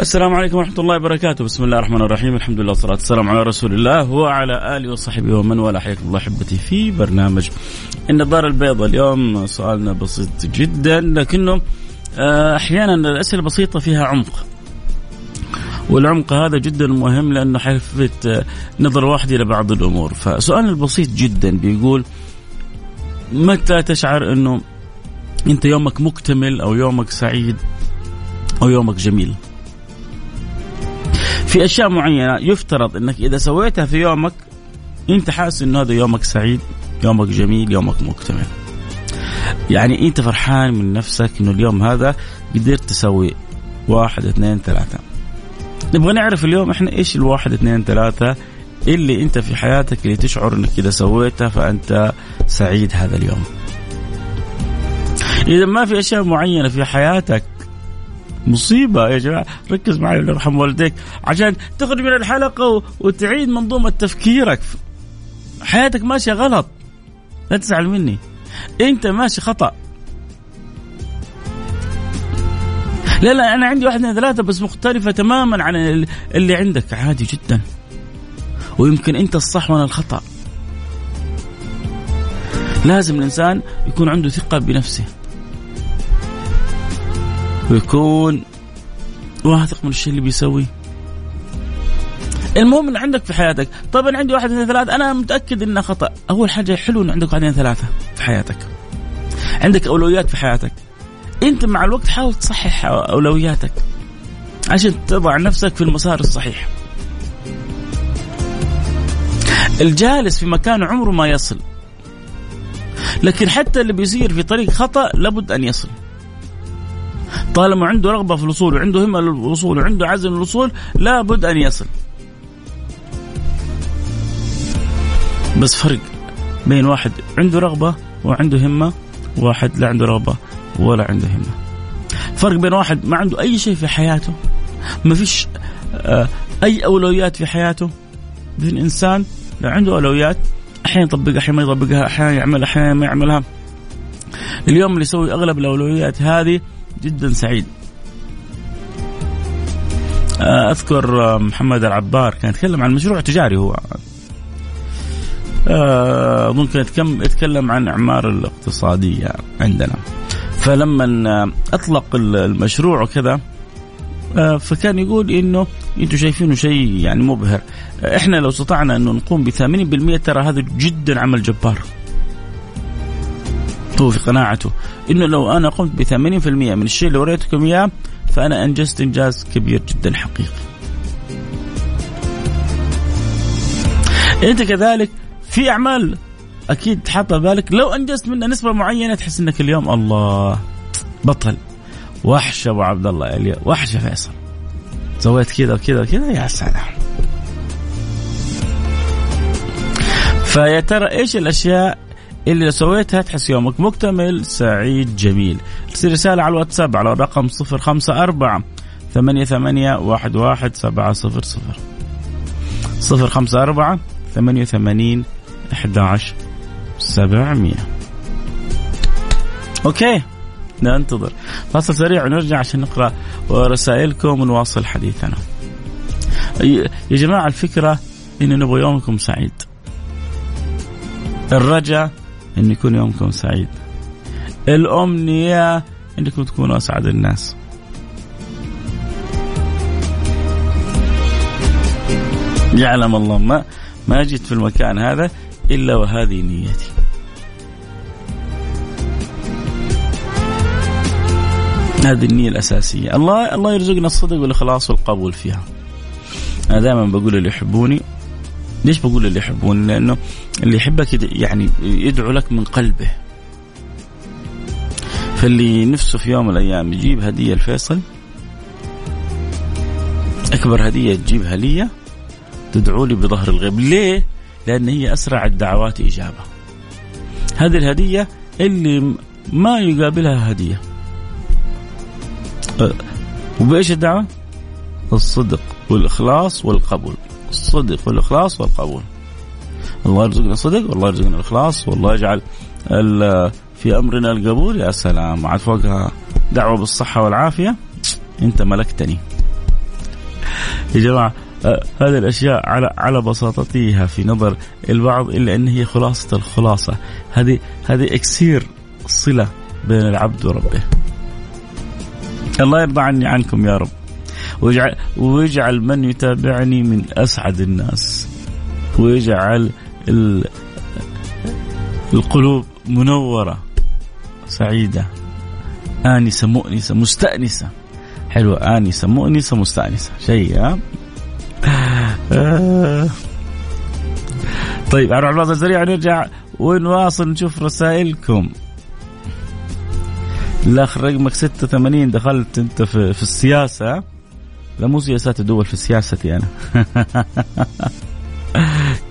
السلام عليكم ورحمة الله وبركاته. بسم الله الرحمن الرحيم. الحمد لله والصلاة والسلام على رسول الله وعلى آله وصحبه ومن والاه. حياكم الله أحبتي في برنامج النظارة البيضاء. اليوم سؤالنا بسيط جدا، لكنه أحيانا الأسئلة بسيطة فيها عمق، والعمق هذا جدا مهم لأنه حيلفت نظر واحد إلى بعض الأمور. فسؤال البسيط جدا بيقول: متى تشعر أنه أنت يومك مكتمل أو يومك سعيد أو يومك جميل؟ في أشياء معينة يفترض أنك إذا سويتها في يومك أنت حاسس أن هذا يومك سعيد، يومك جميل، يومك مكتمل. يعني أنت فرحان من نفسك أنه اليوم هذا قدرت تسوي 1 2 3. نبغى نعرف اليوم إحنا إيش 1 2 3 اللي أنت في حياتك اللي تشعر أنك إذا سويتها فأنت سعيد هذا اليوم. إذا ما في أشياء معينة في حياتك، مصيبة يا جماعة. ركز معي الله يرحم والديك عشان تخرج من الحلقة وتعيد منظومة تفكيرك. حياتك ماشية غلط، لا تزعل مني، انت ماشي خطأ. لا انا عندي 1 2 3 بس مختلفة تماما عن اللي عندك، عادي جدا، ويمكن انت الصح وانا الخطأ. لازم الانسان يكون عنده ثقة بنفسه ويكون واثق من الشيء اللي بيسويه. المهم ان عندك في حياتك، طبعا عندي 1 2 3 انا متاكد انه خطا. اول حاجه حلو ان عندك 1 2 3 في حياتك، عندك اولويات في حياتك. انت مع الوقت حاول تصحح اولوياتك عشان تضع نفسك في المسار الصحيح. الجالس في مكان عمره ما يصل، لكن حتى اللي بيسير في طريق خطا لابد ان يصل. طالما عنده رغبة في الوصول وعنده همة للوصول وعنده عزم للوصول لابد أن يصل. بس فرق بين واحد عنده رغبة وعنده همة، واحد لا عنده رغبة ولا عنده همة. فرق بين واحد ما عنده أي شيء في حياته، ما فيش أي أولويات في حياته، بين إنسان عنده أولويات أحيانا يطبقها أحيانا ما يطبقها، أحيانا يعمل أحيانا ما يعملها. اليوم اللي يسوي أغلب الأولويات هذه جدا سعيد. أذكر محمد العبار كان يتكلم عن مشروع تجاري، هو أظن كان يتكلم عن اعمار الاقتصادية عندنا. فلما أطلق المشروع وكذا فكان يقول إنه أنتوا شايفينه شيء يعني مبهر، إحنا لو استطعنا إنه نقوم ب80% ترى هذا جدا عمل جبار. في قناعته إنه لو أنا قمت ب80% من الشيء اللي وريتكم إياه فأنا أنجزت إنجاز كبير جدا حقيقي. أنت كذلك في أعمال أكيد حاطها بالك لو أنجزت منها نسبة معينة تحس إنك اليوم الله بطل، وحشة أبو عبد الله، اليوم وحشة فيصل، سويت كذا وكذا وكذا، يا سلام. فيا ترى إيش الأشياء اللي لو سويتها تحس يومك مكتمل سعيد جميل؟ ارسل رسالة على الواتساب على رقم 054-88-11700 054-88-11700. أوكي، ننتظر فاصل سريع ونرجع عشان نقرأ رسائلكم ونواصل حديثنا. يا جماعة الفكرة إنه نبغى يومكم سعيد، الرجاء أن يكون يومكم سعيد، الأمنية أنكم تكونوا أسعد الناس. يعلم الله ما جيت في المكان هذا إلا وهذه نيتي. هذه النية الأساسية. الله يرزقنا الصدق والإخلاص والقبول فيها. أنا دائما بقول اللي يحبوني. ليش بقول اللي يحبوني؟ لأنه اللي يحبك يعني يدعو لك من قلبه. فاللي نفسه في يوم من الأيام يجيب هدية لفيصل أكبر هدية تجيبها لي تدعو لي بظهر الغيب. ليه؟ لأن هي أسرع الدعوات إجابة. هذه الهدية اللي ما يقابلها هدية. وبإيش الدعوة؟ الصدق والإخلاص والقبول. الصدق والإخلاص والقبول. الله يرزقنا الصدق والله يرزقنا الإخلاص والله يجعل في أمرنا القبول. يا سلام، عاد فوقها دعوة بالصحة والعافية. أنت ملكتني يا جماعة. هذه الأشياء على بساطتها في نظر البعض، إلا أن هي خلاصة الخلاصة. هذه إكسير صلة بين العبد وربه. الله يرضى عني عنكم يا رب، ويجعل من يتابعني من أسعد الناس، ويجعل القلوب منورة سعيدة آنسة مؤنسة مستأنسة. حلوة آنسة مؤنسة مستأنسة شيء. طيب أروح الوضع سريع ونرجع ونواصل نشوف رسائلكم. الأخر رقمك 86. دخلت أنت في السياسة؟ لا، مو سياسات الدول، في سياستي أنا.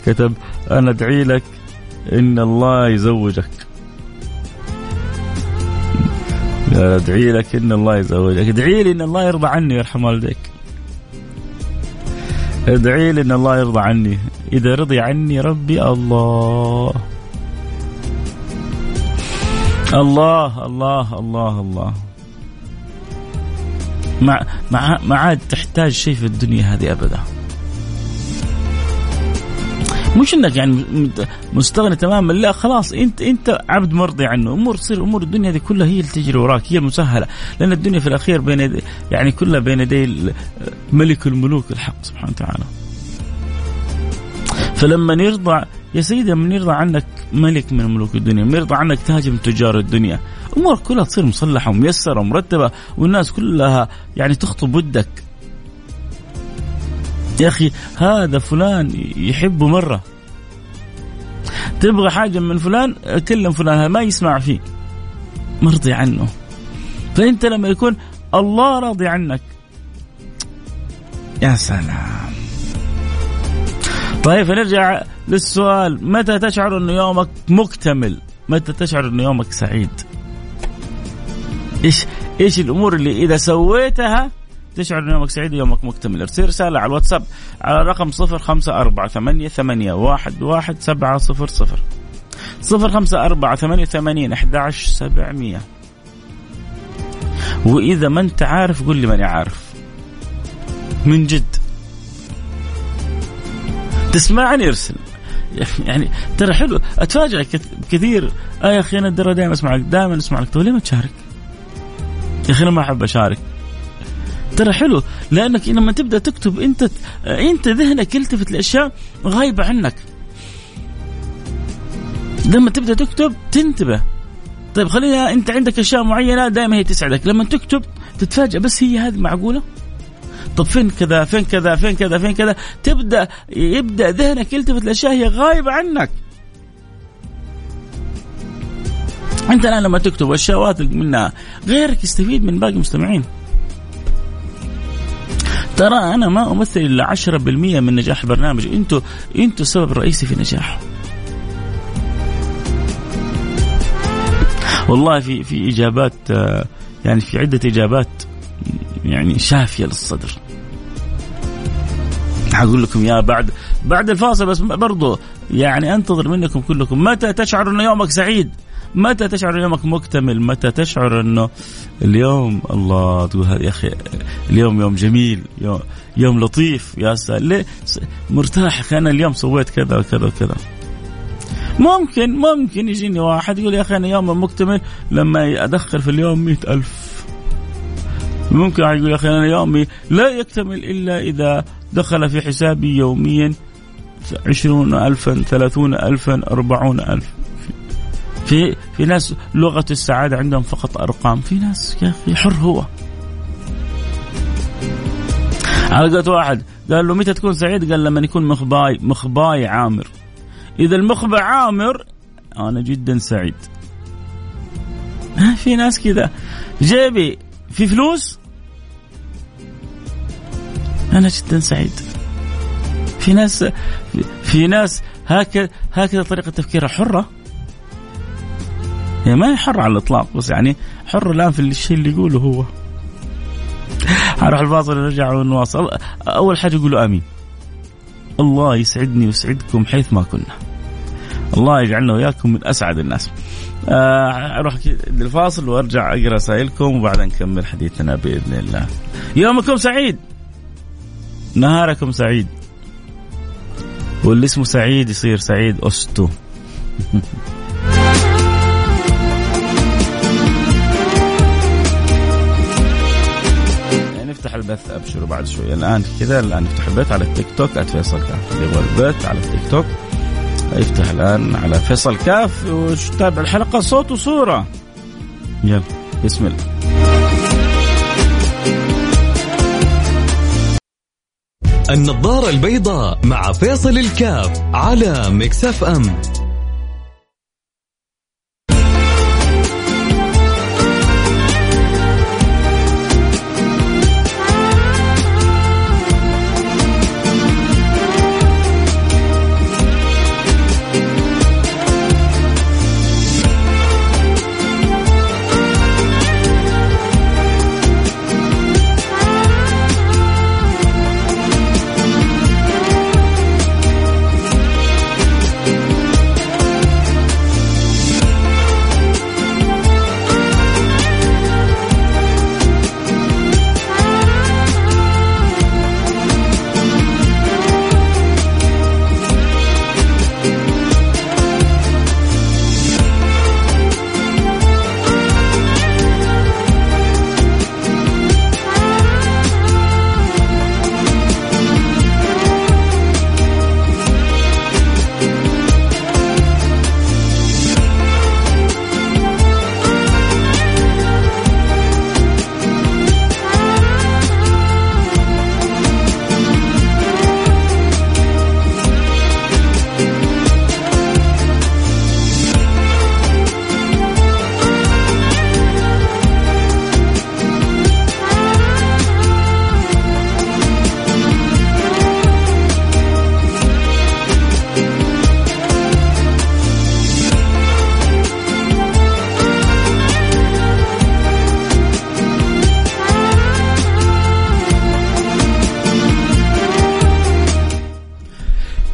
كتب أنا أدعي لك إن الله يزوجك. أدعي لك إن الله يزوجك. أدعي لي إن الله يرضى عني ويرحم والديك. أدعي لي إن الله يرضى عني. إذا رضي عني ربي الله الله الله الله الله. ما عاد تحتاج شيء في الدنيا هذه أبدا. مش انك يعني مستغني تماما، لا خلاص، انت عبد مرضي عنه. امور الدنيا دي كلها هي اللي تجري وراك، هي المسهله، لان الدنيا في الاخير بين يعني كلها بين يدي ملك الملوك الحق سبحانه وتعالى. فلما يرضى يا سيدي، من يرضى عنك ملك من ملوك الدنيا، من يرضى عنك تاجر من تجار الدنيا، امور كلها تصير مصلحه وميسره ومرتبه، والناس كلها يعني تخطب ودك. يا أخي هذا فلان يحبه مرة، تبغى حاجة من فلان كلم فلان، ما يسمع فيه، مرضي عنه. فأنت لما يكون الله راضي عنك، يا سلام. طيب نرجع للسؤال. متى تشعر أن يومك مكتمل؟ متى تشعر أن يومك سعيد؟ إيش الأمور اللي إذا سويتها تشعر أن يومك سعيد ويومك مكتمل؟ ارسل رسالة على الواتساب على رقم 0548811700 0548811700. وإذا ما أنت عارف قل لي ماني عارف من جد. تسمعني ارسل، يعني ترى حلو. أتفاجأ كثير يا أخي أنا دائما أسمعك. طب ليه ما تشارك يا أخي؟ أنا ما أحب أشارك. ترى حلو، لأنك لما تبدأ تكتب أنت ذهنك يلتفت لأشياء غايبة عنك. لما تبدأ تكتب تنتبه. طيب خلينا، أنت عندك أشياء معينة دائما هي تسعدك، لما تكتب تتفاجأ بس هي هذه معقولة. طب فين كذا. يبدأ ذهنك يلتفت لأشياء هي غايبة عنك. أنت الآن لما تكتب أشياء واثق منها غيرك يستفيد من باقي المستمعين. ترى أنا ما أمثل إلا 10% من نجاح البرنامج. أنتوا السبب الرئيسي في نجاحه. والله في إجابات، يعني في عدة إجابات يعني شافية للصدر. هقول لكم يا بعد الفاصل، بس برضو يعني أنتظر منكم كلكم. متى تشعر أن يومك سعيد؟ متى تشعر أن يومك مكتمل؟ متى تشعر أنه اليوم الله تقول يا أخي اليوم يوم جميل، يوم لطيف، يا سلام مرتاح، أنا اليوم سويت كذا وكذا وكذا. ممكن يجيني واحد يقول يا أخي أنا يوم مكتمل لما أدخل في اليوم 100,000. ممكن يقول يا أخي أنا يومي لا يكتمل إلا إذا دخل في حسابي يوميا 20,000 30,000 40,000. في ناس لغة السعادة عندهم فقط أرقام، في ناس يا أخي حر هو. لقيت واحد قال له متى تكون سعيد؟ قال لما يكون مخباي عامر. إذا المخبى عامر أنا جدا سعيد. في ناس كذا، جيبي في فلوس أنا جدا سعيد. في ناس هكذا طريقة تفكيرها حرة، يعني ما هي حرة على الإطلاق، بس يعني حر الآن في الشيء اللي يقوله هو. هنروح الفاصل ونرجع ونواصل. أول حاجة يقولوا آمين. الله يسعدني ويسعدكم حيث ما كنا، الله يجعلنا وياكم من أسعد الناس. أروح للفاصل وأرجع أقرأ رسائلكم وبعدين نكمل حديثنا بإذن الله. يومكم سعيد، نهاركم سعيد، واللي اسمه سعيد يصير سعيد أستو. نفتح البث أبشر بعد شوية. الآن نفتح البث على التيك توك @فيصل كاف. اللي هو البث على التيك توك يفتح الآن على فيصل كاف، وتابع الحلقة صوت وصورة. يلا بسم الله. النظارة البيضاء مع فيصل الكاف على ميكس اف ام.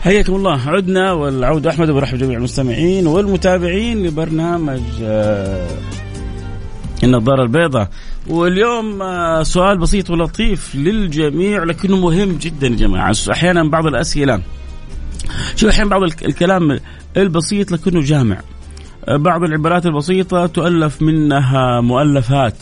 حياكم الله، عدنا والعود أحمد، وبرحب جميع المستمعين والمتابعين لبرنامج النظارة البيضاء. واليوم سؤال بسيط ولطيف للجميع لكنه مهم جدا يا جماعة. أحيانا بعض الأسئلة، أحيانا بعض الكلام البسيط لكنه جامع، بعض العبارات البسيطة تؤلف منها مؤلفات،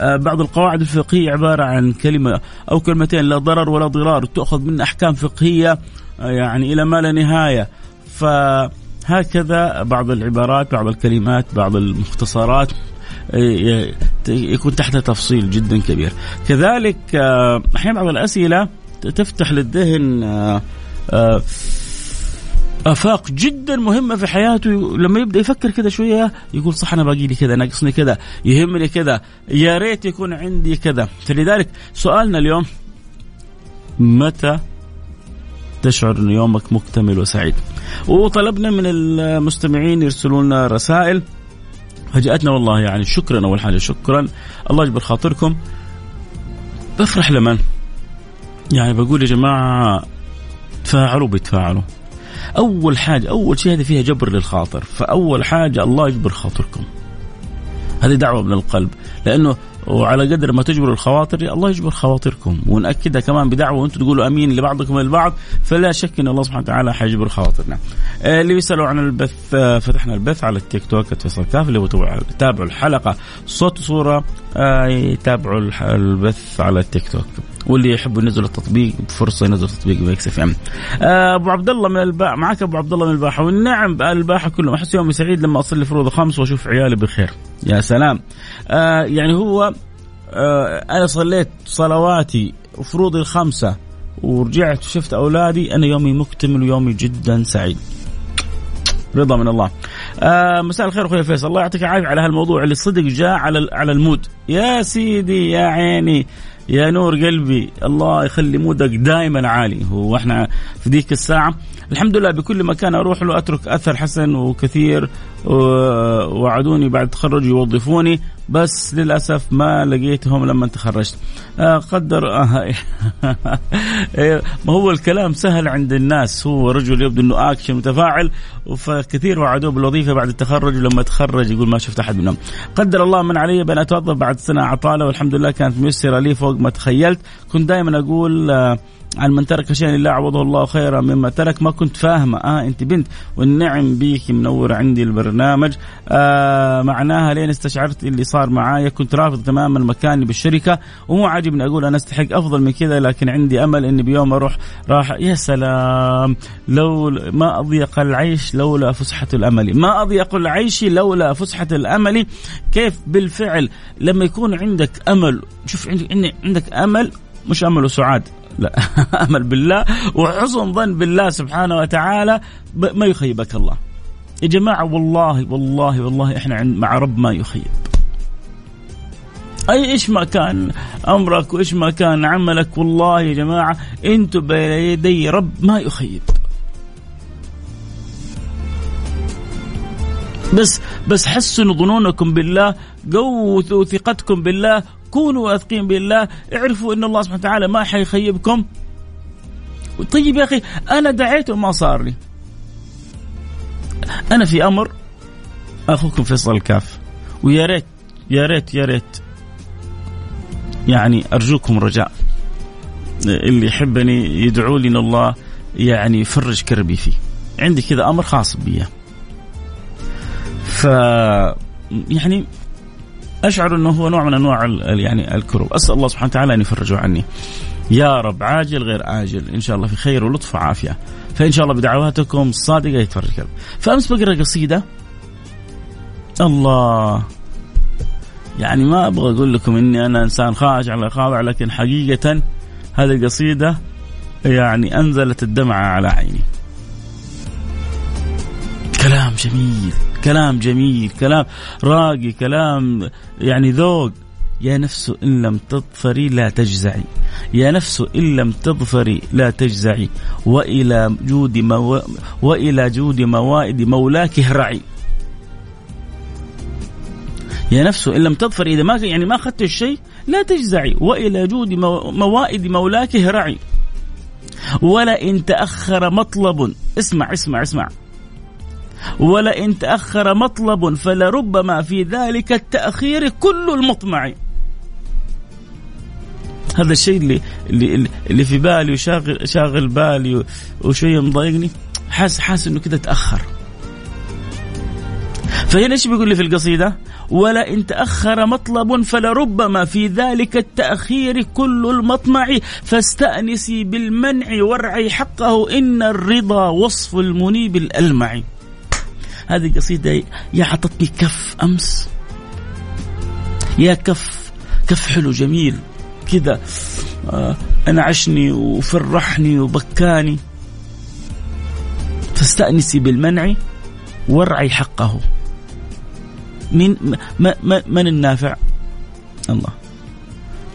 بعض القواعد الفقهية عبارة عن كلمة أو كلمتين لا ضرر ولا ضرار تأخذ منها أحكام فقهية يعني إلى ما لا نهاية. فهكذا بعض العبارات، بعض الكلمات، بعض المختصرات يكون تحتها تفصيل جدا كبير. كذلك أحيانا بعض الأسئلة تفتح للذهن آفاق جدا مهمة في حياته. لما يبدأ يفكر كذا شوية يقول صح، أنا باقي لي كذا، ناقصني كذا، يهمني كذا، يا ريت يكون عندي كذا. فلذلك سؤالنا اليوم: متى تشعر أن يومك مكتمل وسعيد؟ وطلبنا من المستمعين يرسلونا رسائل، فاجأتنا والله يعني. شكرا، أول حاجة شكرا، الله يجبر خاطركم. بفرح لمن يعني بقول يا جماعة تفاعلوا، بتفاعلوا. أول حاجة، أول شيء هذه فيها جبر للخاطر، فأول حاجة الله يجبر خاطركم، هذه دعوة من القلب، لأنه وعلى قدر ما تجبر الخواطر الله يجبر خواطركم. ونأكدها كمان بدعوة وأنتم تقولوا أمين لبعضكم البعض، فلا شك أن الله سبحانه وتعالى حيجبر خواطرنا. اللي بيسألوا عن البث، فتحنا البث على التيك توك @فيصل كاف. اللي تابعوا الحلقة صوت وصورة يتابعوا البث على التيك توك، واللي يحبوا ينزلوا التطبيق بفرصة ينزلوا تطبيق ميكس اف ام. أبو عبد الله من الباحة معك. أبو عبد الله من الباحة، والنعم الباحة كلهم. أحس يومي سعيد لما أصل لفروض 5 وأشوف عيالي بخير. يا سلام، يعني هو أنا صليت صلواتي وفروضي 5 ورجعت وشفت أولادي، أنا يومي مكتمل ويومي جدا سعيد، رضا من الله. مساء الخير أخوي فيصل، الله يعطيك العافية على هالموضوع اللي صدق جاء على المود. يا سيدي، يا عيني يا نور قلبي الله يخلي مودك دائما عالي. واحنا في ديك الساعة الحمد لله بكل مكان أروح له أترك أثر حسن وكثير، وعدوني بعد تخرج يوظفوني، بس للأسف ما لقيتهم لما تخرجت. قدر ما هو الكلام سهل عند الناس، هو رجل يبدو أنه أكشن متفاعل، فكثير وعدوه بالوظيفة بعد التخرج، ولما تخرج يقول ما شفت أحد منهم. قدر الله من علي بأن أتوظف بعد سنة عطالة، والحمد لله كانت ميسرة لي فوق ما تخيلت. كنت دائما أقول عن من ترك شيئا لا عوضه الله خيرا مما ترك، ما كنت فاهمة أنت بنت، والنعم بيك منور عندي البرنامج. معناها لين استشعرت اللي صار معايا، كنت رافض تماما مكاني بالشركة ومو عاجبني، أقول أنا استحق أفضل من كذا، لكن عندي أمل إني بيوم أروح راح. يا سلام، لو ما أضيق العيش لولا فسحة الأمل، ما أضيق العيش لولا فسحة الأمل. كيف بالفعل لما يكون عندك أمل، شوف عندك أمل، مش أمل وسعاد لا، أمل بالله وحسن ظن بالله سبحانه وتعالى، ما يخيبك الله يا جماعة. والله والله والله إحنا مع رب ما يخيب، أي إيش ما كان أمرك وإيش ما كان عملك، والله يا جماعة أنتوا بيدي رب ما يخيب. بس حسنوا ظنونكم بالله، قووا ثقتكم بالله، كونوا واثقين بالله، اعرفوا ان الله سبحانه وتعالى ما حيخيبكم. طيب يا اخي انا دعيت وما صار لي، انا في امر اخوكم فيصل الكاف، ويا ريت يا ريت يا ريت يعني ارجوكم رجاء، اللي يحبني يدعوا لي ان الله يعني يفرج كربي فيه. عندي كذا امر خاص بي، ف يعني أشعر أنه هو نوع من أنواع يعني الكروب، أسأل الله سبحانه وتعالى أن يفرجوا عني يا رب، عاجل غير آجل إن شاء الله، في خير ولطف وعافية، فإن شاء الله بدعواتكم الصادقة يتفرج كرب. فأمس بقرأ قصيدة، الله يعني ما أبغى أقول لكم أني أنا إنسان خاضع، لكن حقيقة هذه القصيدة يعني أنزلت الدمعة على عيني. كلام جميل، كلام جميل، كلام راقي، كلام يعني ذوق. يا نفس إن لم تظفري لا تجزعي، يا نفس إن لم تظفري لا تجزعي، وإلى جود موائد مولاك هرعي. يا نفس إن لم تظفري، إذا ما يعني ما أخذت الشيء لا تجزعي، وإلى جود موائد مولاك هرعي، ولئن تأخر مطلب، اسمع اسمع اسمع، ولئن تأخر مطلب فلربما في ذلك التأخير كل المطمع. هذا الشيء اللي في بالي وشاغل بالي وشيء مضايقني، حاس انه كده تأخر. فهنا ايش بيقول لي في القصيدة؟ ولئن تأخر مطلب فلربما في ذلك التأخير كل المطمع، فاستأنسي بالمنع وارعي حقه، إن الرضا وصف المنيب الألمع. هذه القصيدة يا عطتني كف أمس، يا كف حلو جميل كذا، أنعشني وفرحني وبكاني. فاستأنسي بالمنع وارعي حقه، من النافع؟ الله.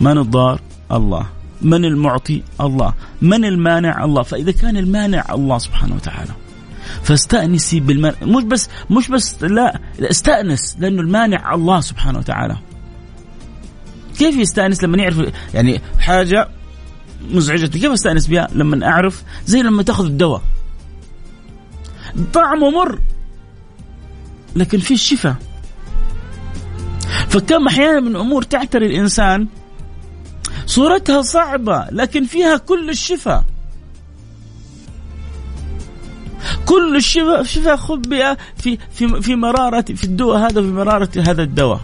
من الضار؟ الله. من المعطي؟ الله. من المانع؟ الله. فإذا كان المانع الله سبحانه وتعالى، فاستأنسي بالمانع، مش بس لا استأنس، لأنه المانع الله سبحانه وتعالى. كيف يستأنس لما يعرف يعني حاجة مزعجتني، كيف استأنس بها؟ لما أعرف، زي لما تأخذ الدواء طعمه مر لكن فيه الشفاء. فكم أحيانا من أمور تعتري الإنسان صورتها صعبة لكن فيها كل الشفاء، كل الشفاء خبئة في مرارة في الدواء هذا، في مرارة هذا الدواء.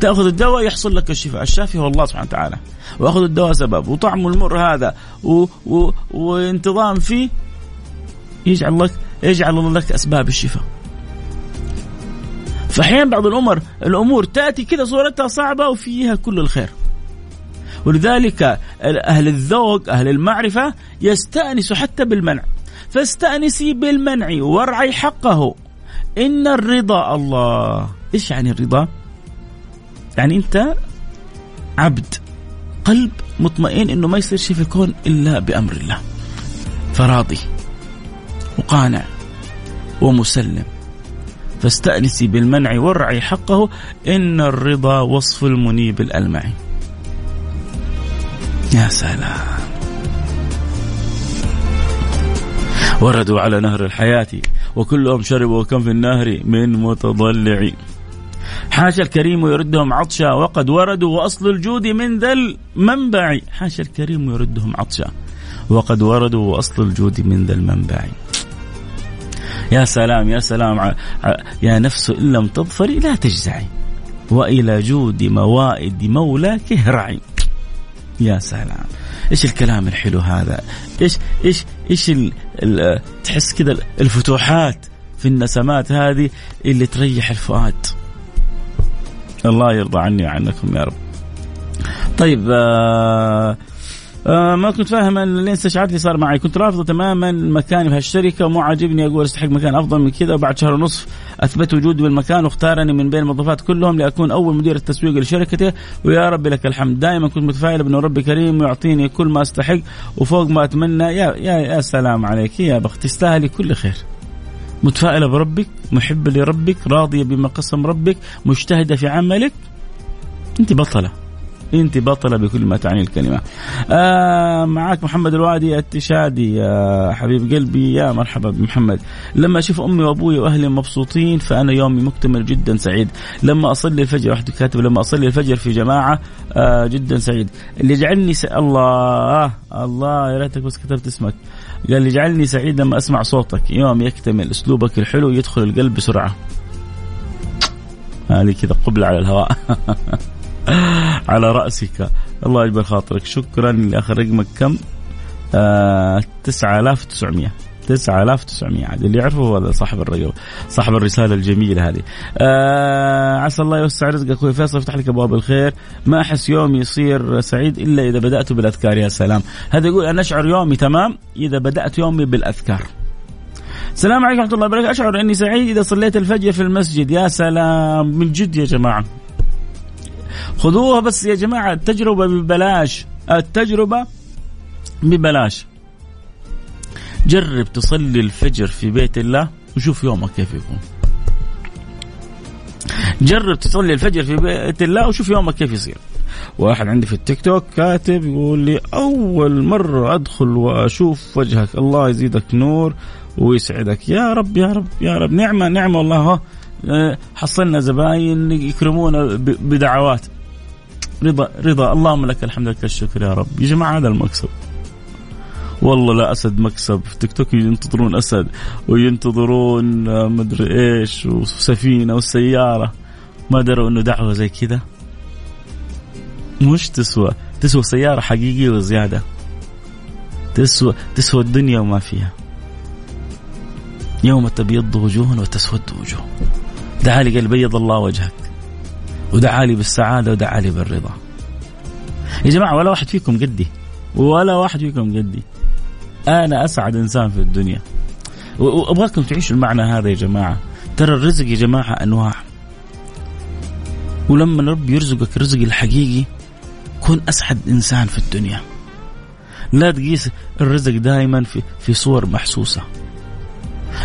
تأخذ الدواء يحصل لك الشفاء، الشافي هو الله سبحانه وتعالى، وأخذ الدواء سبب، وطعمه المر هذا وانتظام فيه يجعل لك أسباب الشفاء. فأحيانا بعض الأمور تأتي كذا صورتها صعبة وفيها كل الخير. ولذلك أهل الذوق أهل المعرفة يستأنسوا حتى بالمنع. فاستأنسي بالمنع وارعي حقه، إن الرضا. الله، إيش يعني الرضا؟ يعني أنت عبد قلب مطمئن انه ما يصير شيء في الكون الا بامر الله، فراضي وقانع ومسلم. فاستأنسي بالمنع والرعي حقه، إن الرضا وصف المنيب الألمعي. يا سلام. وردوا على نهر الحياة وكلهم شربوا وكم في النهر من متضلع. حاشا الكريم يردهم عطشا وقد وردوا، وأصل الجود من ذا المنبع. حاشا الكريم يردهم عطشا وقد وردوا، وأصل الجود من ذا المنبع. يا سلام يا سلام، يا نفس إن لم تظفري لا تجزعي، وإلى جود موائد مولاك هرعي. يا سلام، إيش الكلام الحلو هذا، إيش إيش إيش تحس كذا الفتوحات في النسمات هذه اللي تريح الفؤاد. الله يرضى عني وعنكم يا رب. طيب ما كنت فاهمة الانسة شعرت لي صار معي، كنت رافضة تماما مكاني بهالشركة ومو عاجبني، أقول استحق مكان أفضل من كذا. وبعد شهر ونصف أثبت وجودي بالمكان واختارني من بين الموظفات كلهم لأكون أول مدير التسويق لشركته، ويا رب لك الحمد. دائما كنت متفائلة بأنه ربي كريم ويعطيني كل ما أستحق وفوق ما أتمنى. يا سلام عليك يا بخت، تستاهلي كل خير. متفائلة بربك، محبة لربك، راضية بما قسم ربك، مجتهدة في عملك، أنت بطلة، انت بطلة بكل ما تعني الكلمة. معاك محمد الوادي التشادي يا حبيب قلبي، يا مرحبا بمحمد. لما أشوف أمي وأبوي وأهلي مبسوطين فأنا يومي مكتمل، جدا سعيد. لما أصلي الفجر وحده، كاتب لما أصلي الفجر في جماعة جدا سعيد. اللي يجعلني الله يا ريتك بس كتبت اسمك. قال لي يجعلني سعيد لما أسمع صوتك، يوم يكتمل. أسلوبك الحلو يدخل القلب بسرعة. هذه كذا قبل على الهواء على رأسك، الله يجبر خاطرك. شكرا لآخر رقمك كم؟ 9900. 9900 عاد اللي يعرفه هو صاحب الرقم، صاحب الرسالة الجميلة هذه. عسى الله يوسع رزقك أخوي فيصل، يفتح لك أبواب الخير. ما أحس يومي يصير سعيد إلا إذا بدأت بالأذكار. يا سلام، هذا يقول أنا أشعر يومي تمام إذا بدأت يومي بالأذكار. السلام عليكم ورحمة الله وبركاته، أشعر أني سعيد إذا صليت الفجر في المسجد. يا سلام، من جد يا جماعة، خذوها بس يا جماعة، التجربة ببلاش، التجربة ببلاش. جرب تصلي الفجر في بيت الله وشوف يومك كيف يكون. جرب تصلي الفجر في بيت الله وشوف يومك كيف يصير. واحد عندي في التيك توك كاتب يقول لي أول مرة أدخل وأشوف وجهك، الله يزيدك نور ويسعدك. يا رب يا رب يا رب، نعمة نعمة والله. حصلنا زباين يكرمونا بدعوات. رضا اللهم لك الحمد لك الشكر يا رب. يا جماعة هذا المكسب والله، لا أسد مكسب في تيك توك، ينتظرون أسد وينتظرون مدري إيش وسفينة والسيارة، ما دروا إنه دعوة زي كذا مش تسوى سيارة حقيقية وزيادة، تسوى الدنيا وما فيها. يوم تبيض وجوه وتسود وجوه. دعالي قال بيض الله وجهك، ودعالي بالسعادة، ودعالي بالرضا. يا جماعة ولا واحد فيكم قدي، ولا واحد فيكم قدي. أنا أسعد إنسان في الدنيا، وأبغاكم تعيشوا المعنى هذا يا جماعة. ترى الرزق يا جماعة أنواع، ولما رب يرزقك الرزق الحقيقي كن أسعد إنسان في الدنيا. لا تقيس الرزق دائما في صور محسوسة.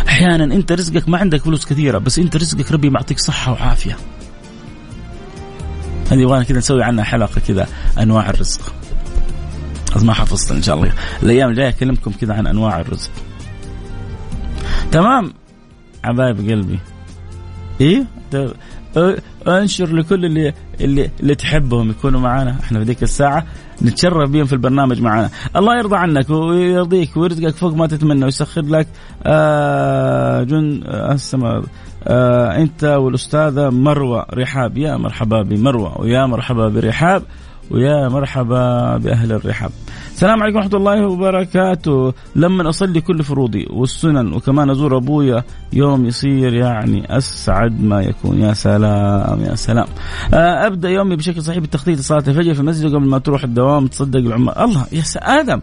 أحيانا أنت رزقك ما عندك فلوس كثيرة، بس أنت رزقك ربي معطيك صحة وعافية. هذه وانا كده نسوي عنها حلقة كده، أنواع الرزق. أز ما حفظت إن شاء الله الأيام الجاية أكلمكم كده عن أنواع الرزق. تمام عبايب قلبي، إيه أنشر لكل اللي تحبهم يكونوا معنا، إحنا في ذيك الساعة نتشرف بهم في البرنامج معنا. الله يرضى عنك ويرضيك ويرزقك فوق ما تتمنى، ويسخر لك جن السماء. أنت والأستاذة مروة رحاب، يا مرحبا بمروة، ويا مرحبا برحاب، ويا مرحبا بأهل الرحاب. السلام عليكم ورحمة الله وبركاته، لما أصلي كل فروضي والسنن وكمان أزور أبويا يوم يصير يعني أسعد ما يكون. يا سلام يا سلام. أبدأ يومي بشكل صحيح بالتخطيط لصلاة الفجر في المسجد قبل ما تروح الدوام، تصدق العمر. الله يا آدم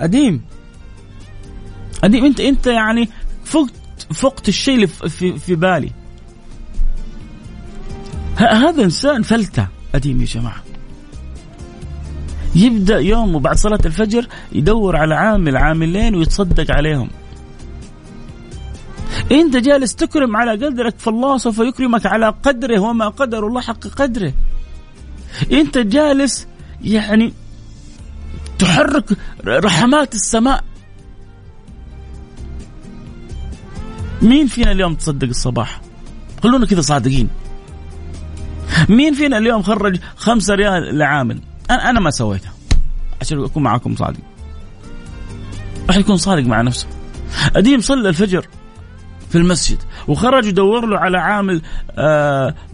قديم قديم، أنت يعني فقت الشيء اللي في بالي. هذا إنسان فلتة قديم يا جماعة، يبدأ يومه بعد صلاة الفجر يدور على عامل عاملين ويتصدق عليهم. انت جالس تكرم على قدرك، فالله سوف يكرمك على قدره وما قدر الله حق قدره. انت جالس يعني تحرك رحمات السماء. مين فينا اليوم تصدق الصباح؟ خلونا كذا صادقين. مين فينا اليوم خرج 5 ريال لعامل؟ أنا ما سويتها عشان أكون معكم صادق. راح يكون صادق مع نفسه. أديم صلى الفجر في المسجد وخرج يدور له على عامل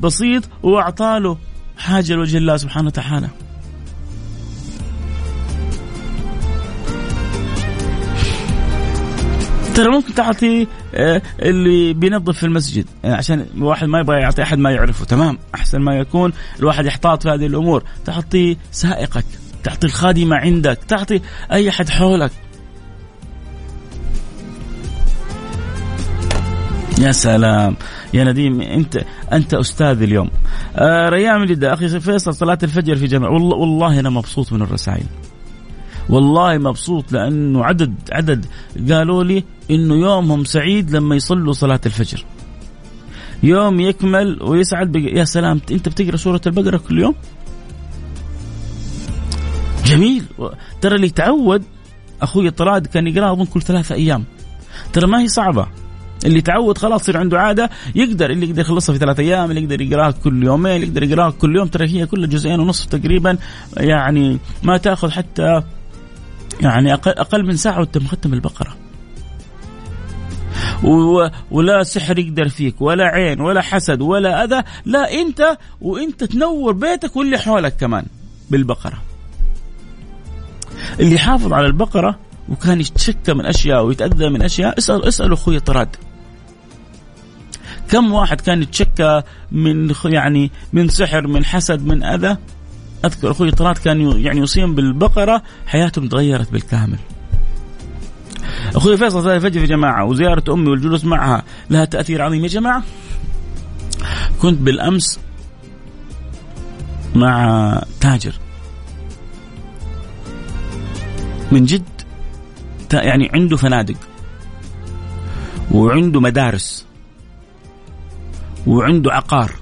بسيط وأعطاله حاجة لوجه الله سبحانه وتعالى. ترى ممكن تعطي اللي بينظف في المسجد عشان الواحد ما يبغى يعطي أحد ما يعرفه، تمام؟ أحسن ما يكون الواحد يحتاط في هذه الأمور. تعطي سائقك، تعطي الخادمة عندك، تعطي أي أحد حولك. يا سلام يا نديم، أنت أستاذ اليوم. ريان من جدة، أخي فيصل صلاة الفجر في جامع، والله أنا مبسوط من الرسائل، والله مبسوط، لأنه عدد قالوا لي إنه يومهم سعيد لما يصلوا صلاة الفجر، يوم يكمل ويسعد. يا سلام، أنت بتقرأ سورة البقرة كل يوم؟ جميل. ترى اللي تعود، أخوي طلال كان يقرأها أظن كل 3 أيام. ترى ما هي صعبة، اللي تعود خلاص يصير عنده عادة، يقدر اللي يقدر يخلصها في 3 أيام، اللي يقدر يقراها كل يومين، اللي يقدر يقراها كل يوم. ترى هي كل 2.5 جزء تقريبا، يعني ما تأخذ حتى يعني أقل من ساعة وأنت مختم البقرة. ولا سحر يقدر فيك، ولا عين، ولا حسد، ولا أذى. لا، أنت وأنت تنور بيتك واللي حولك كمان بالبقرة. اللي حافظ على البقرة وكان يتشكى من أشياء ويتأذى من أشياء، اسأل أخوي طراد كم واحد كان يتشكى من يعني من سحر، من حسد، من أذى. أذكر أخوي طراد كان يعني يصيم بالبقرة، حياته متغيرت بالكامل. أخوي فيصل صلاة الفجر في جماعة وزيارة أمي والجلوس معها لها تأثير عظيم. يا جماعة، كنت بالأمس مع تاجر من جد، يعني عنده فنادق وعنده مدارس وعنده عقار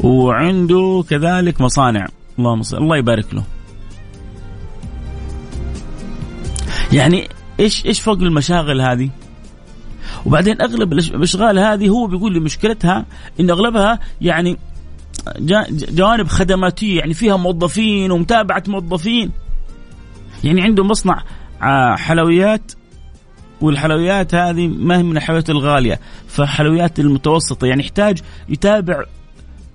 وعنده كذلك مصانع، الله يبارك له. يعني ايش فوق المشاغل هذه؟ وبعدين اغلب الاشغال هذه هو بيقول لي مشكلتها ان اغلبها يعني جوانب خدماتيه، يعني فيها موظفين ومتابعه موظفين. يعني عنده مصنع حلويات، والحلويات هذه ما هي من الحلويات الغاليه، فحلويات المتوسطه، يعني يحتاج يتابع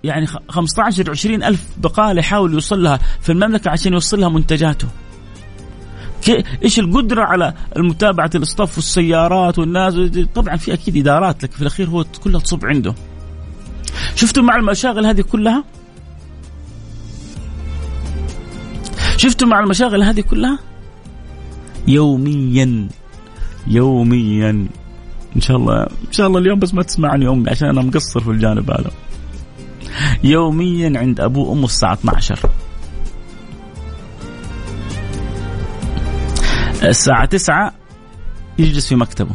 يعني 15-20 ألف بقالة يحاول يوصلها في المملكة عشان يوصلها منتجاته. إيش القدرة على متابعة الإصطاف والسيارات والناس؟ طبعا في أكيد إدارات، لكن في الأخير هو كلها تصب عنده. شفتوا مع المشاغل هذه كلها؟ شفتوا مع المشاغل هذه كلها؟ يوميا إن شاء الله اليوم بس ما تسمعني أمي عشان أنا مقصر في الجانب هذا. يوميا عند أبو أمه الساعة 12، الساعة 9 يجلس في مكتبه،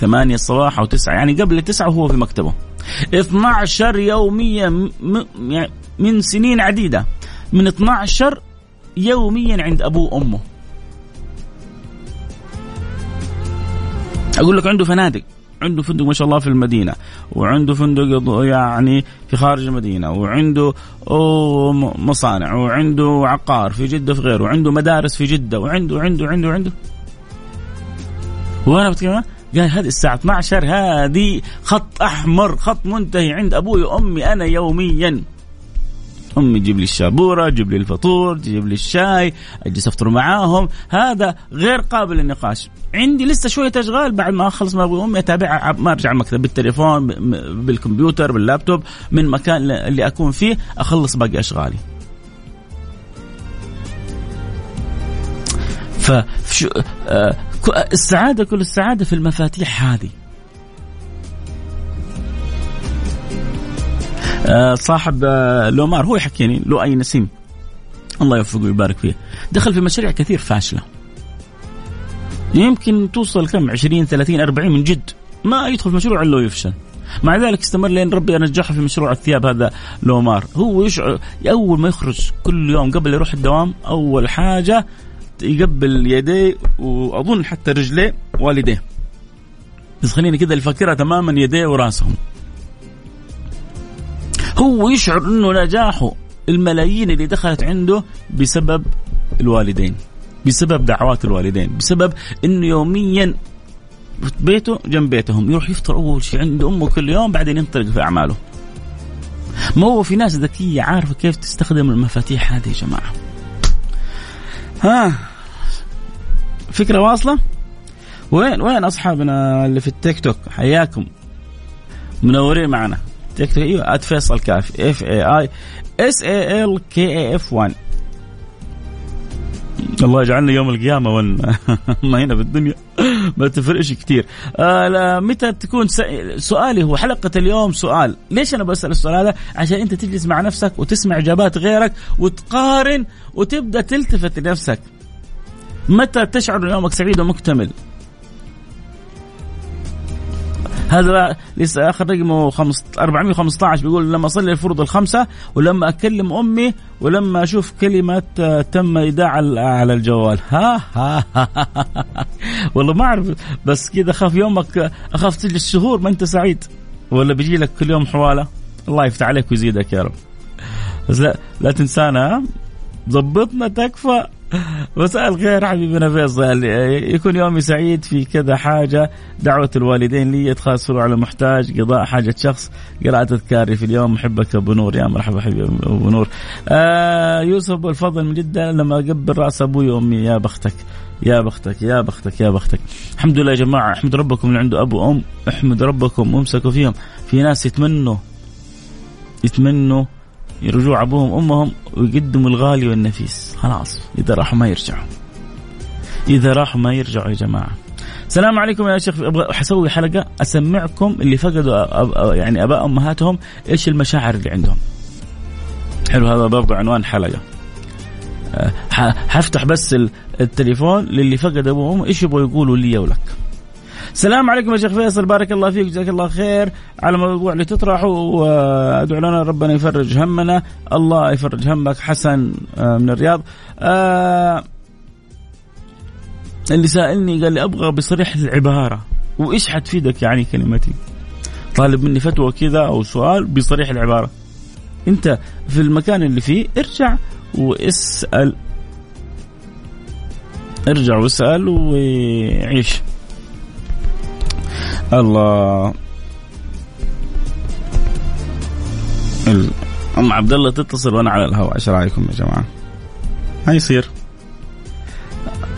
8 الصباح أو 9، يعني قبل 9 وهو في مكتبه. 12 يوميا من سنين عديدة، من 12 يوميا عند أبو أمه. أقول لك عنده فندق ما شاء الله في المدينة، وعنده فندق يعني في خارج المدينة، وعنده مصانع، وعنده عقار في جدة في غيره، وعنده مدارس في جدة، وعنده. وأنا بتكلم قال هذه الساعة 12 هذه خط أحمر، خط منتهي عند أبوي وأمي. أنا يوميا أمي تجيب لي الشابورة، تجيب لي الفطور، تجيب لي الشاي، أجلس أفطر معاهم. هذا غير قابل للنقاش. عندي لسه شوية أشغال بعد ما أخلص مع أبوي أمي، أتابع ما أرجع المكتب، بالتليفون، بالكمبيوتر، باللابتوب، من مكان اللي أكون فيه أخلص باقي أشغالي. السعادة، كل السعادة في المفاتيح هذه. صاحب لومار هو يحكيني لؤي نسيم، الله يوفقه ويبارك فيه. دخل في مشاريع كثير فاشلة يمكن توصل كم 20 30 40، من جد ما يدخل في مشروع إلا يفشل، مع ذلك استمر لين ربي نجحه في مشروع الثياب هذا لومار. هو يشعر أول ما يخرج كل يوم قبل يروح الدوام أول حاجة يقبل يديه وأظن حتى رجليه والديه، بس خليني كده الفكرة تماما يديه وراسهم. هو يشعر أنه نجاحه الملايين اللي دخلت عنده بسبب الوالدين، بسبب دعوات الوالدين، بسبب أنه يوميا بيته جنب بيتهم، يروح يفطر أول شيء عند أمه كل يوم، بعدين ينطلق في أعماله. ما هو في ناس ذكية عارفة كيف تستخدم المفاتيح هذه يا جماعة. ها فكرة واصلة؟ وين أصحابنا اللي في التيك توك؟ حياكم منورين معنا. تيك توك ايوه @فيصل الكاف FAISALKAF1. الله يجعلنا يوم القيامة ما هنا في الدنيا ما تفرقش كتير. متى تكون سؤالي هو حلقة اليوم سؤال. ليش أنا بسأل السؤال هذا؟ عشان أنت تجلس مع نفسك وتسمع إجابات غيرك وتقارن وتبدأ تلتفت لنفسك. متى تشعر يومك سعيد ومكتمل؟ هذا لسه آخر رقمه 415 بيقول لما أصلي الفروض 5 ولما أكلم أمي ولما أشوف كلمة تم إيداع على الجوال. ها والله ما أعرف، بس كده أخاف يومك، أخاف تجلس شهور ما أنت سعيد، ولا بيجي لك كل يوم حوالة. الله يفتح عليك ويزيدك يا رب. بس لا تنسانا، ضبطنا تكفى. مساء الخير حبيبنا فيصل، يكون يومي سعيد في كذا حاجة: دعوة الوالدين لي، إدخال سرور على محتاج، قضاء حاجة شخص، قراءة أذكاري في اليوم، محبك أبو نور. يا مرحبا حبيبي أبو نور. يوسف الفضل من جدة، لما أقبل رأس أبوي وأمي. يا بختك يا بختك يا بختك يا بختك. الحمد لله يا جماعة، أحمد ربكم اللي عنده أبو وأم، أحمد ربكم وامسكوا فيهم. في ناس يتمنوا يرجعوا أبوهم أمهم ويقدموا الغالي والنفيس، خلاص إذا راحوا ما يرجعوا، إذا راحوا ما يرجعوا يا جماعة. السلام عليكم يا شيخ، أبغى أسوي حلقة أسمعكم اللي فقدوا يعني أباء أمهاتهم إيش المشاعر اللي عندهم. حلو، هذا برضو عنوان حلقة. هفتح بس التليفون للي فقد أبوهم إيش يبغوا يقولوا لي ولك. السلام عليكم يا شيخ فيصل، بارك الله فيك، جزاك الله خير على الموضوع اللي تطرحه، وادعو لنا ربنا يفرج همنا. الله يفرج همك. حسن من الرياض اللي سألني قال لي أبغى بصريح العبارة، وإيش حتفيدك يعني كلمتي؟ طالب مني فتوى كذا أو سؤال بصريح العبارة. أنت في المكان اللي فيه ارجع واسأل، ارجع واسأل وعيش. الله، أم عبد الله تتصل وأنا على الهواء، إيش رأيكم يا جماعة؟ ما يصير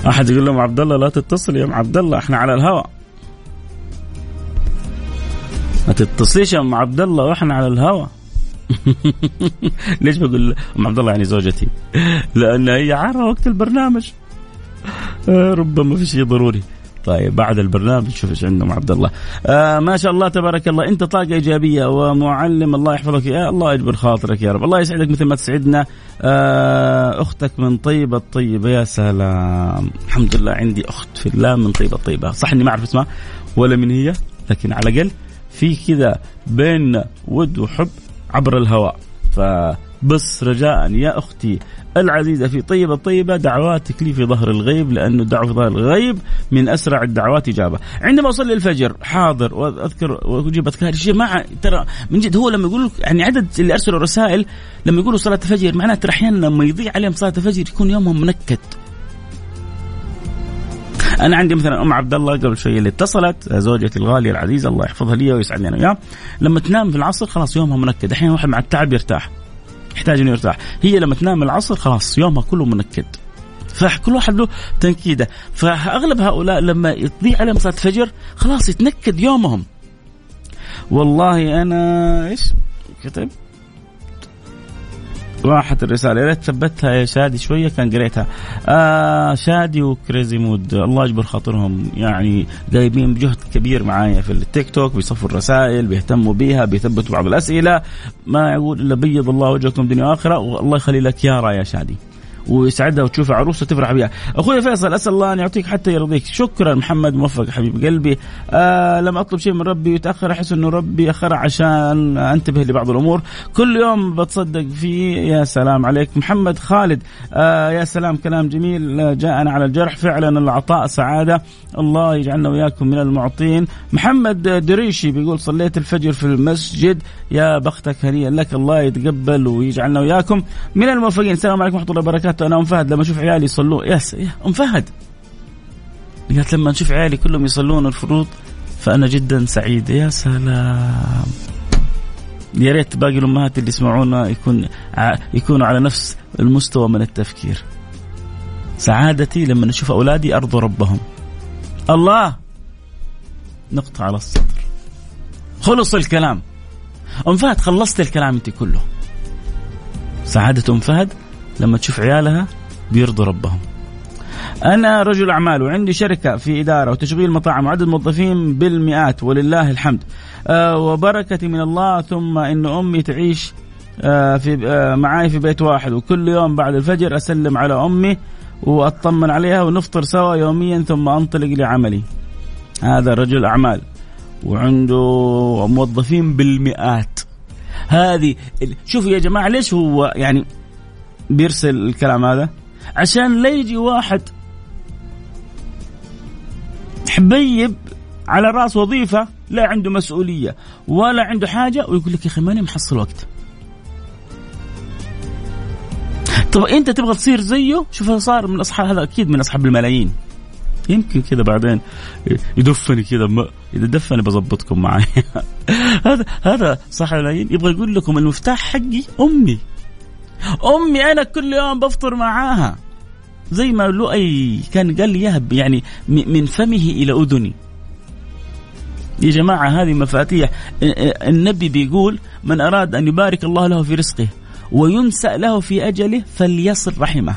أحد يقول لهم عبد الله لا تتصل، يا أم عبد الله إحنا على الهواء، ما تتصليش يا أم عبد الله وإحنا على الهواء. ليش بقول أم عبد الله؟ يعني زوجتي، لأن هي عارفة وقت البرنامج. ربما في شيء ضروري. طيب بعد البرنامج شوف ايش عندهم عبد الله. ما شاء الله تبارك الله، انت طاقه ايجابيه ومعلم، الله يحفظك يا الله، يجبر خاطرك يا رب، الله يسعدك مثل ما تسعدنا. اختك من طيبه الطيبه. يا سلام، الحمد لله عندي اخت في الله من طيبه الطيبه، صح اني ما اعرف اسمها ولا من هي، لكن على الاقل في كذا بين ود وحب عبر الهواء. فبس رجاء يا اختي العزيزة في طيبة طيبة، دعواتك لي في ظهر الغيب، لأنه الدعوة في ظهر الغيب من أسرع الدعوات إجابة. عندما أصلي الفجر حاضر وأذكر وأجيب أذكار شيء مع ترى من جد. هو لما يقول يعني عدد اللي أرسلوا رسائل لما يقولوا صلاة الفجر، معناه ترى أحيانا لما يضيع عليهم صلاة الفجر يكون يومهم منكت. أنا عندي مثلا أم عبد الله قبل شوية اللي اتصلت، زوجتي الغالية العزيزة الله يحفظها لي ويسعدني أنا وياها، لما تنام في العصر خلاص يومها منكت. أحيانا واحد مع التعب يرتاح، يحتاج انه يرتاح، هي لما تنام العصر خلاص يومها كله منكد. فكل واحد له تنكيده، فاغلب هؤلاء لما يضيع عليهم صلاه الفجر خلاص يتنكد يومهم. والله انا ايش كتب راحت الرساله، يا ريت ثبتها يا شادي شويه كان قريتها. شادي وكريزي مود الله يجبر خاطرهم، يعني جايبين بجهد كبير معايا في التيك توك، بيصفوا الرسائل، بيهتموا بيها، بيثبتوا بعض الاسئله. ما يقول الا بيض الله وجهكم دنيا واخره، والله يخلي لك يارا يا شادي. ويسعدها وتشوفها عروسه تفرح بها. اخويا فيصل اسال الله ان يعطيك حتى يرضيك. شكرا محمد موفق حبيب قلبي. لم اطلب شيء من ربي وتاخر احس انه ربي اخر عشان انتبه لبعض الامور. كل يوم بتصدق فيه. يا سلام عليك محمد خالد. يا سلام كلام جميل جاءنا على الجرح. فعلا العطاء سعاده. الله يجعلنا وياكم من المعطين. محمد دريشي بيقول صليت الفجر في المسجد يا بختك هنيئا لك. الله يتقبل ويجعلنا وياكم من الموفقين. السلام عليكم ورحمه الله وبركاته. انا ام فهد لما اشوف عيالي يصلوا يا ام فهد قالت لما نشوف عيالي كلهم يصلون الفروض فانا جدا سعيد. يا سلام يا ريت باقي الامهات اللي يسمعونا يكونوا على نفس المستوى من التفكير. سعادتي لما نشوف اولادي ارضوا ربهم. الله نقطة على السطر. خلص الكلام. أم فهد خلصت الكلام أنت كله. سعادة أم فهد لما تشوف عيالها بيرضوا ربهم. أنا رجل أعمال وعندي شركة في إدارة وتشغيل مطاعم وعدد موظفين بالمئات ولله الحمد. وبركتي من الله ثم إن أمي تعيش معاي في بيت واحد وكل يوم بعد الفجر أسلم على أمي وأطمن عليها ونفطر سوا يوميا ثم أنطلق لعملي. هذا رجل أعمال وعنده موظفين بالمئات. هذه شوفوا يا جماعة ليش هو يعني بيرسل الكلام هذا؟ عشان لا يجي واحد حبيب على رأس وظيفة لا عنده مسؤولية ولا عنده حاجة ويقول لك يا أخي ماني محصل وقت. طب أنت تبغى تصير زيه؟ شوف صار من أصحاب هذا أكيد من أصحاب الملايين. يمكن كذا بعدين يدفني كذا إذا دفني بظبطكم معي. هذا صح العين. يبغى يقول لكم المفتاح حقي أمي أنا كل يوم بفطر معاها زي ما لؤي كان قال لي يهب يعني من فمه إلى أذني. يا جماعة هذه مفاتيح. النبي بيقول من أراد أن يبارك الله له في رزقه وينسأ له في أجله فليصل رحمه.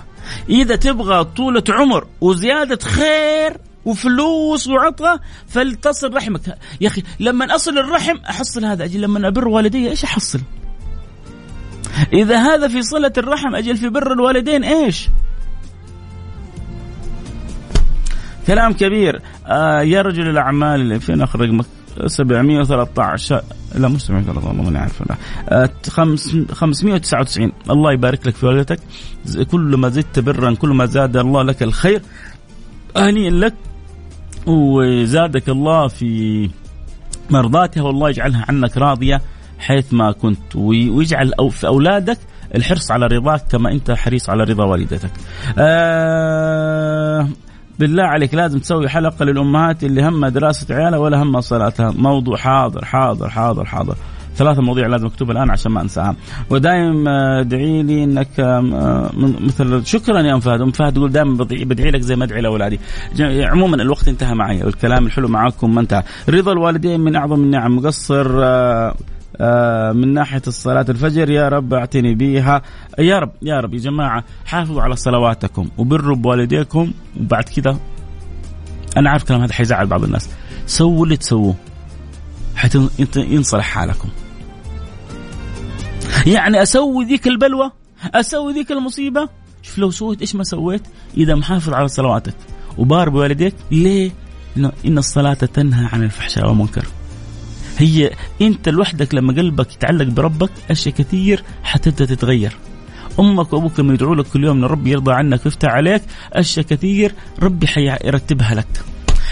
إذا تبغى طولة عمر وزيادة خير وفلوس وعطاء فلتصل رحمك. يا أخي لما أصل الرحم أحصل هذا أجل. لما أبر والدي إيش أحصل؟ إذا هذا في صلة الرحم أجل في بر الوالدين إيش؟ كلام كبير. يا رجل الأعمال اللي فين أخرج مك 713 لا مش 713 والله ما عارف. 599. الله يبارك لك في ولدتك. كل ما زدت برا كل ما زاد الله لك الخير. أهنيئا لك وزادك الله في مرضاتها والله يجعلها عنك راضية حيث ما كنت ويجعل في أولادك الحرص على رضاك كما أنت حريص على رضا والدتك. بالله عليك لازم تسوي حلقة للأمهات اللي هم دراسة عيالها ولا هم صلاتها. موضوع حاضر 3 مواضيع لازم أكتبها الآن عشان ما أنساها. ودايم ادعي لي إنك مثل. شكرا يا أم فهد. أم فهد تقول دايم بدعي لك زي ما أدعي لأولادي. عموما الوقت انتهى معي والكلام الحلو معاكم ما انتهى. رضا الوالدين من أعظم النعم. مقصر من ناحية الصلاة الفجر يا رب أعتني بيها يا رب. يا رب يا جماعة حافظوا على صلواتكم وبروا بوالديكم. وبعد كده أنا عارف كلام هذا حيزعل بعض الناس. سووا اللي تسووه حتى ينصلح حالكم. يعني أسوي ذيك البلوة أسوي ذيك المصيبة. شوف لو سويت إيش ما سويت إذا محافظ على صلواتك وبار بوالديك. ليه؟ إن الصلاة تنهى عن الفحشاء والمنكر. هي انت لوحدك لما قلبك يتعلق بربك اشياء كثير حتبدا تتغير. امك وابوك لما يدعوا لك كل يوم ان ربي يرضى عنك ويفتح عليك اشياء كثير ربي حيرتبها لك.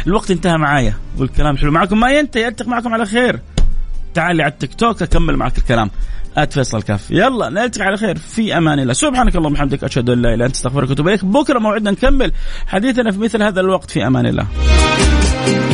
الوقت انتهى معايا والكلام حلو معكم ما ينتهي. التقي معكم على خير. تعالي على التيك توك اكمل معك الكلام. فيصل الكاف. يلا نلتقي على خير في امان الله. سبحانك اللهم وبحمدك اشهد ان لا اله الا انت استغفرك واتوب اليك. بكره موعدنا نكمل حديثنا في مثل هذا الوقت في امان الله.